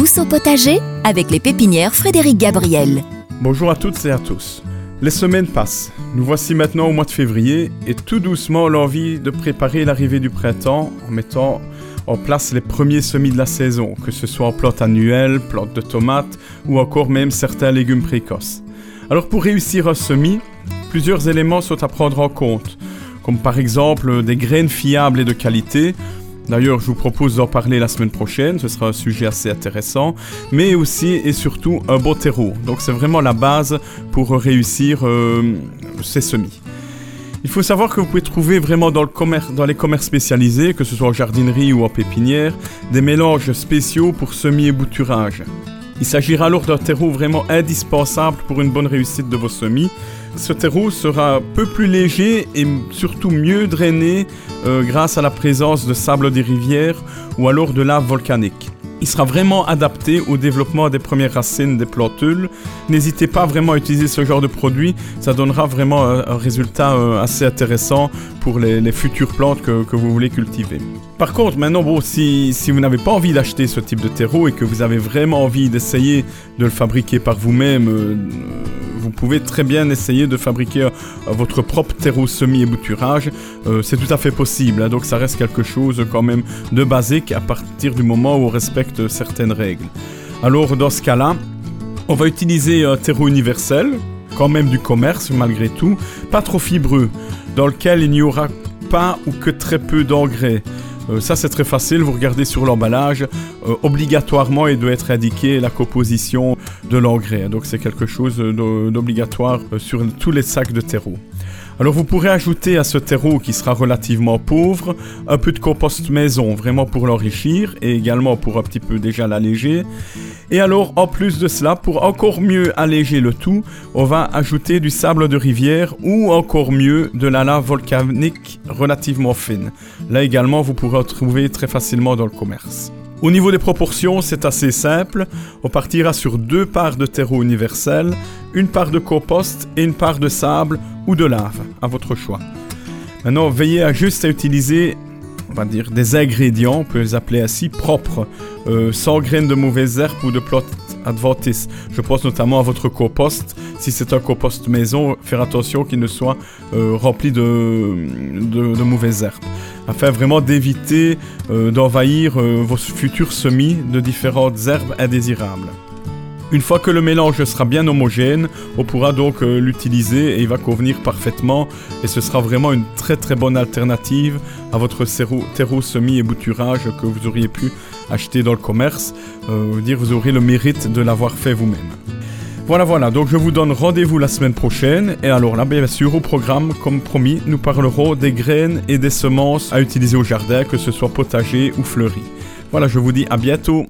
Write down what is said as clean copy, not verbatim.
douce au potager avec les pépinières Frédéric Gabriel. Bonjour à toutes et à tous. Les semaines passent. Nous voici maintenant au mois de février et tout doucement l'envie de préparer l'arrivée du printemps en mettant en place les premiers semis de la saison, que ce soit en plantes annuelles, plantes de tomates ou encore même certains légumes précoces. Alors pour réussir un semis, plusieurs éléments sont à prendre en compte, comme par exemple des graines fiables et de qualité. D'ailleurs, je vous propose d'en parler la semaine prochaine, ce sera un sujet assez intéressant, mais aussi et surtout un bon terreau. Donc c'est vraiment la base pour réussir ces semis. Il faut savoir que vous pouvez trouver vraiment dans les commerces spécialisés, que ce soit en jardinerie ou en pépinière, des mélanges spéciaux pour semis et bouturage. Il s'agira alors d'un terreau vraiment indispensable pour une bonne réussite de vos semis. Ce terreau sera un peu plus léger et surtout mieux drainé grâce à la présence de sable des rivières ou alors de lave volcanique. Il sera vraiment adapté au développement des premières racines des plantules. N'hésitez pas vraiment à utiliser ce genre de produit, ça donnera vraiment un résultat assez intéressant pour les futures plantes que vous voulez cultiver. Par contre, maintenant, si vous n'avez pas envie d'acheter ce type de terreau et que vous avez vraiment envie d'essayer de le fabriquer par vous-même, vous pouvez très bien essayer de fabriquer votre propre terreau semis et bouturage. C'est tout à fait possible, hein, donc ça reste quelque chose quand même de basique à partir du moment où on respecte certaines règles. Alors dans ce cas-là, on va utiliser un terreau universel, quand même du commerce malgré tout, pas trop fibreux, dans lequel il n'y aura pas ou que très peu d'engrais. Ça c'est très facile, vous regardez sur l'emballage, obligatoirement il doit être indiqué la composition de l'engrais, donc c'est quelque chose d'obligatoire sur tous les sacs de terreau. Alors vous pourrez ajouter à ce terreau qui sera relativement pauvre, un peu de compost maison, vraiment pour l'enrichir et également pour un petit peu déjà l'alléger. Et alors en plus de cela, pour encore mieux alléger le tout, on va ajouter du sable de rivière ou encore mieux de la lave volcanique relativement fine. Là également vous pourrez en trouver très facilement dans le commerce. Au niveau des proportions, c'est assez simple. On partira sur 2 parts de terreau universel, une part de compost et une part de sable ou de lave, à votre choix. Maintenant, veillez juste à utiliser, on va dire, des ingrédients, on peut les appeler ainsi, propres, sans graines de mauvaises herbes ou de plantes adventices. Je pense notamment à votre compost. Si c'est un compost maison, faire attention qu'il ne soit rempli de mauvaises herbes, afin vraiment d'éviter d'envahir vos futurs semis de différentes herbes indésirables. Une fois que le mélange sera bien homogène, on pourra donc l'utiliser et il va convenir parfaitement et ce sera vraiment une très très bonne alternative à votre terreau semis et bouturage que vous auriez pu acheter dans le commerce. Vous aurez le mérite de l'avoir fait vous-même. Voilà, donc je vous donne rendez-vous la semaine prochaine et alors là bien sûr au programme, comme promis, nous parlerons des graines et des semences à utiliser au jardin, que ce soit potager ou fleuri. Voilà, je vous dis à bientôt.